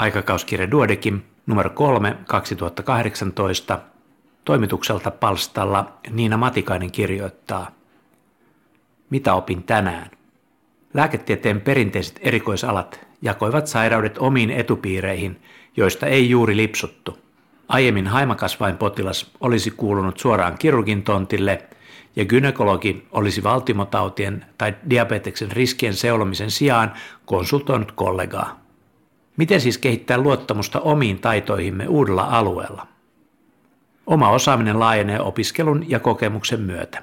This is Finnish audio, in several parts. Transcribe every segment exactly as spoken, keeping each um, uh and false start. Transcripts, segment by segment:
Aikakauskirja Duodekin, numero kolme, kaksituhattakahdeksantoista, toimitukselta palstalla Niina Matikainen kirjoittaa. Mitä opin tänään? Lääketieteen perinteiset erikoisalat jakoivat sairaudet omiin etupiireihin, joista ei juuri lipsuttu. Aiemmin haimakasvainpotilas olisi kuulunut suoraan kirurgin tontille ja gynekologi olisi valtimotautien tai diabeteksen riskien seulomisen sijaan konsultoinut kollegaa. Miten siis kehittää luottamusta omiin taitoihimme uudella alueella? Oma osaaminen laajenee opiskelun ja kokemuksen myötä.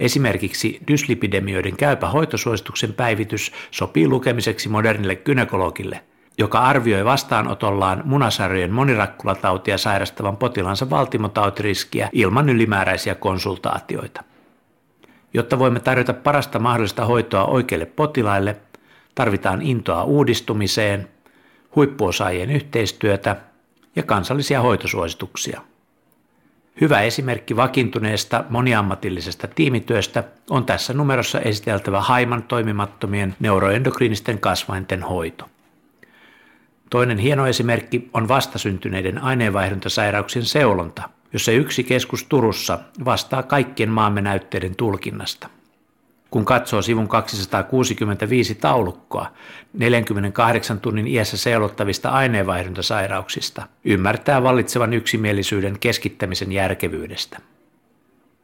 Esimerkiksi dyslipidemioiden käypä hoitosuosituksen päivitys sopii lukemiseksi modernille gynekologille, joka arvioi vastaanotollaan munasarjojen monirakkula-tautia sairastavan potilaansa valtimotautiriskiä ilman ylimääräisiä konsultaatioita. Jotta voimme tarjota parasta mahdollista hoitoa oikeille potilaille, tarvitaan intoa uudistumiseen, huippuosaajien yhteistyötä ja kansallisia hoitosuosituksia. Hyvä esimerkki vakiintuneesta moniammatillisesta tiimityöstä on tässä numerossa esiteltävä haiman toimimattomien neuroendokriinisten kasvainten hoito. Toinen hieno esimerkki on vastasyntyneiden aineenvaihduntasairauksien seulonta, jossa yksi keskus Turussa vastaa kaikkien maamme näytteiden tulkinnasta. Kun katsoo sivun kaksisataakuusikymmentäviisi taulukkoa neljänkymmenenkahdeksan tunnin iässä seulottavista aineenvaihduntasairauksista, ymmärtää vallitsevan yksimielisyyden keskittämisen järkevyydestä.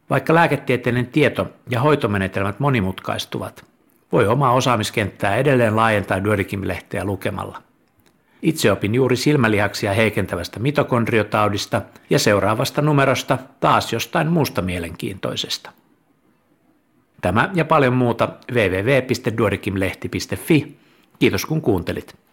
Vaikka lääketieteellinen tieto ja hoitomenetelmät monimutkaistuvat, voi omaa osaamiskenttää edelleen laajentaa Duodekin-lehteä lukemalla. Itse opin juuri silmälihaksia heikentävästä mitokondriotaudista ja seuraavasta numerosta taas jostain muusta mielenkiintoisesta. Tämä ja paljon muuta double-u double-u double-u piste duorikimlehti piste fi. Kiitos kun kuuntelit.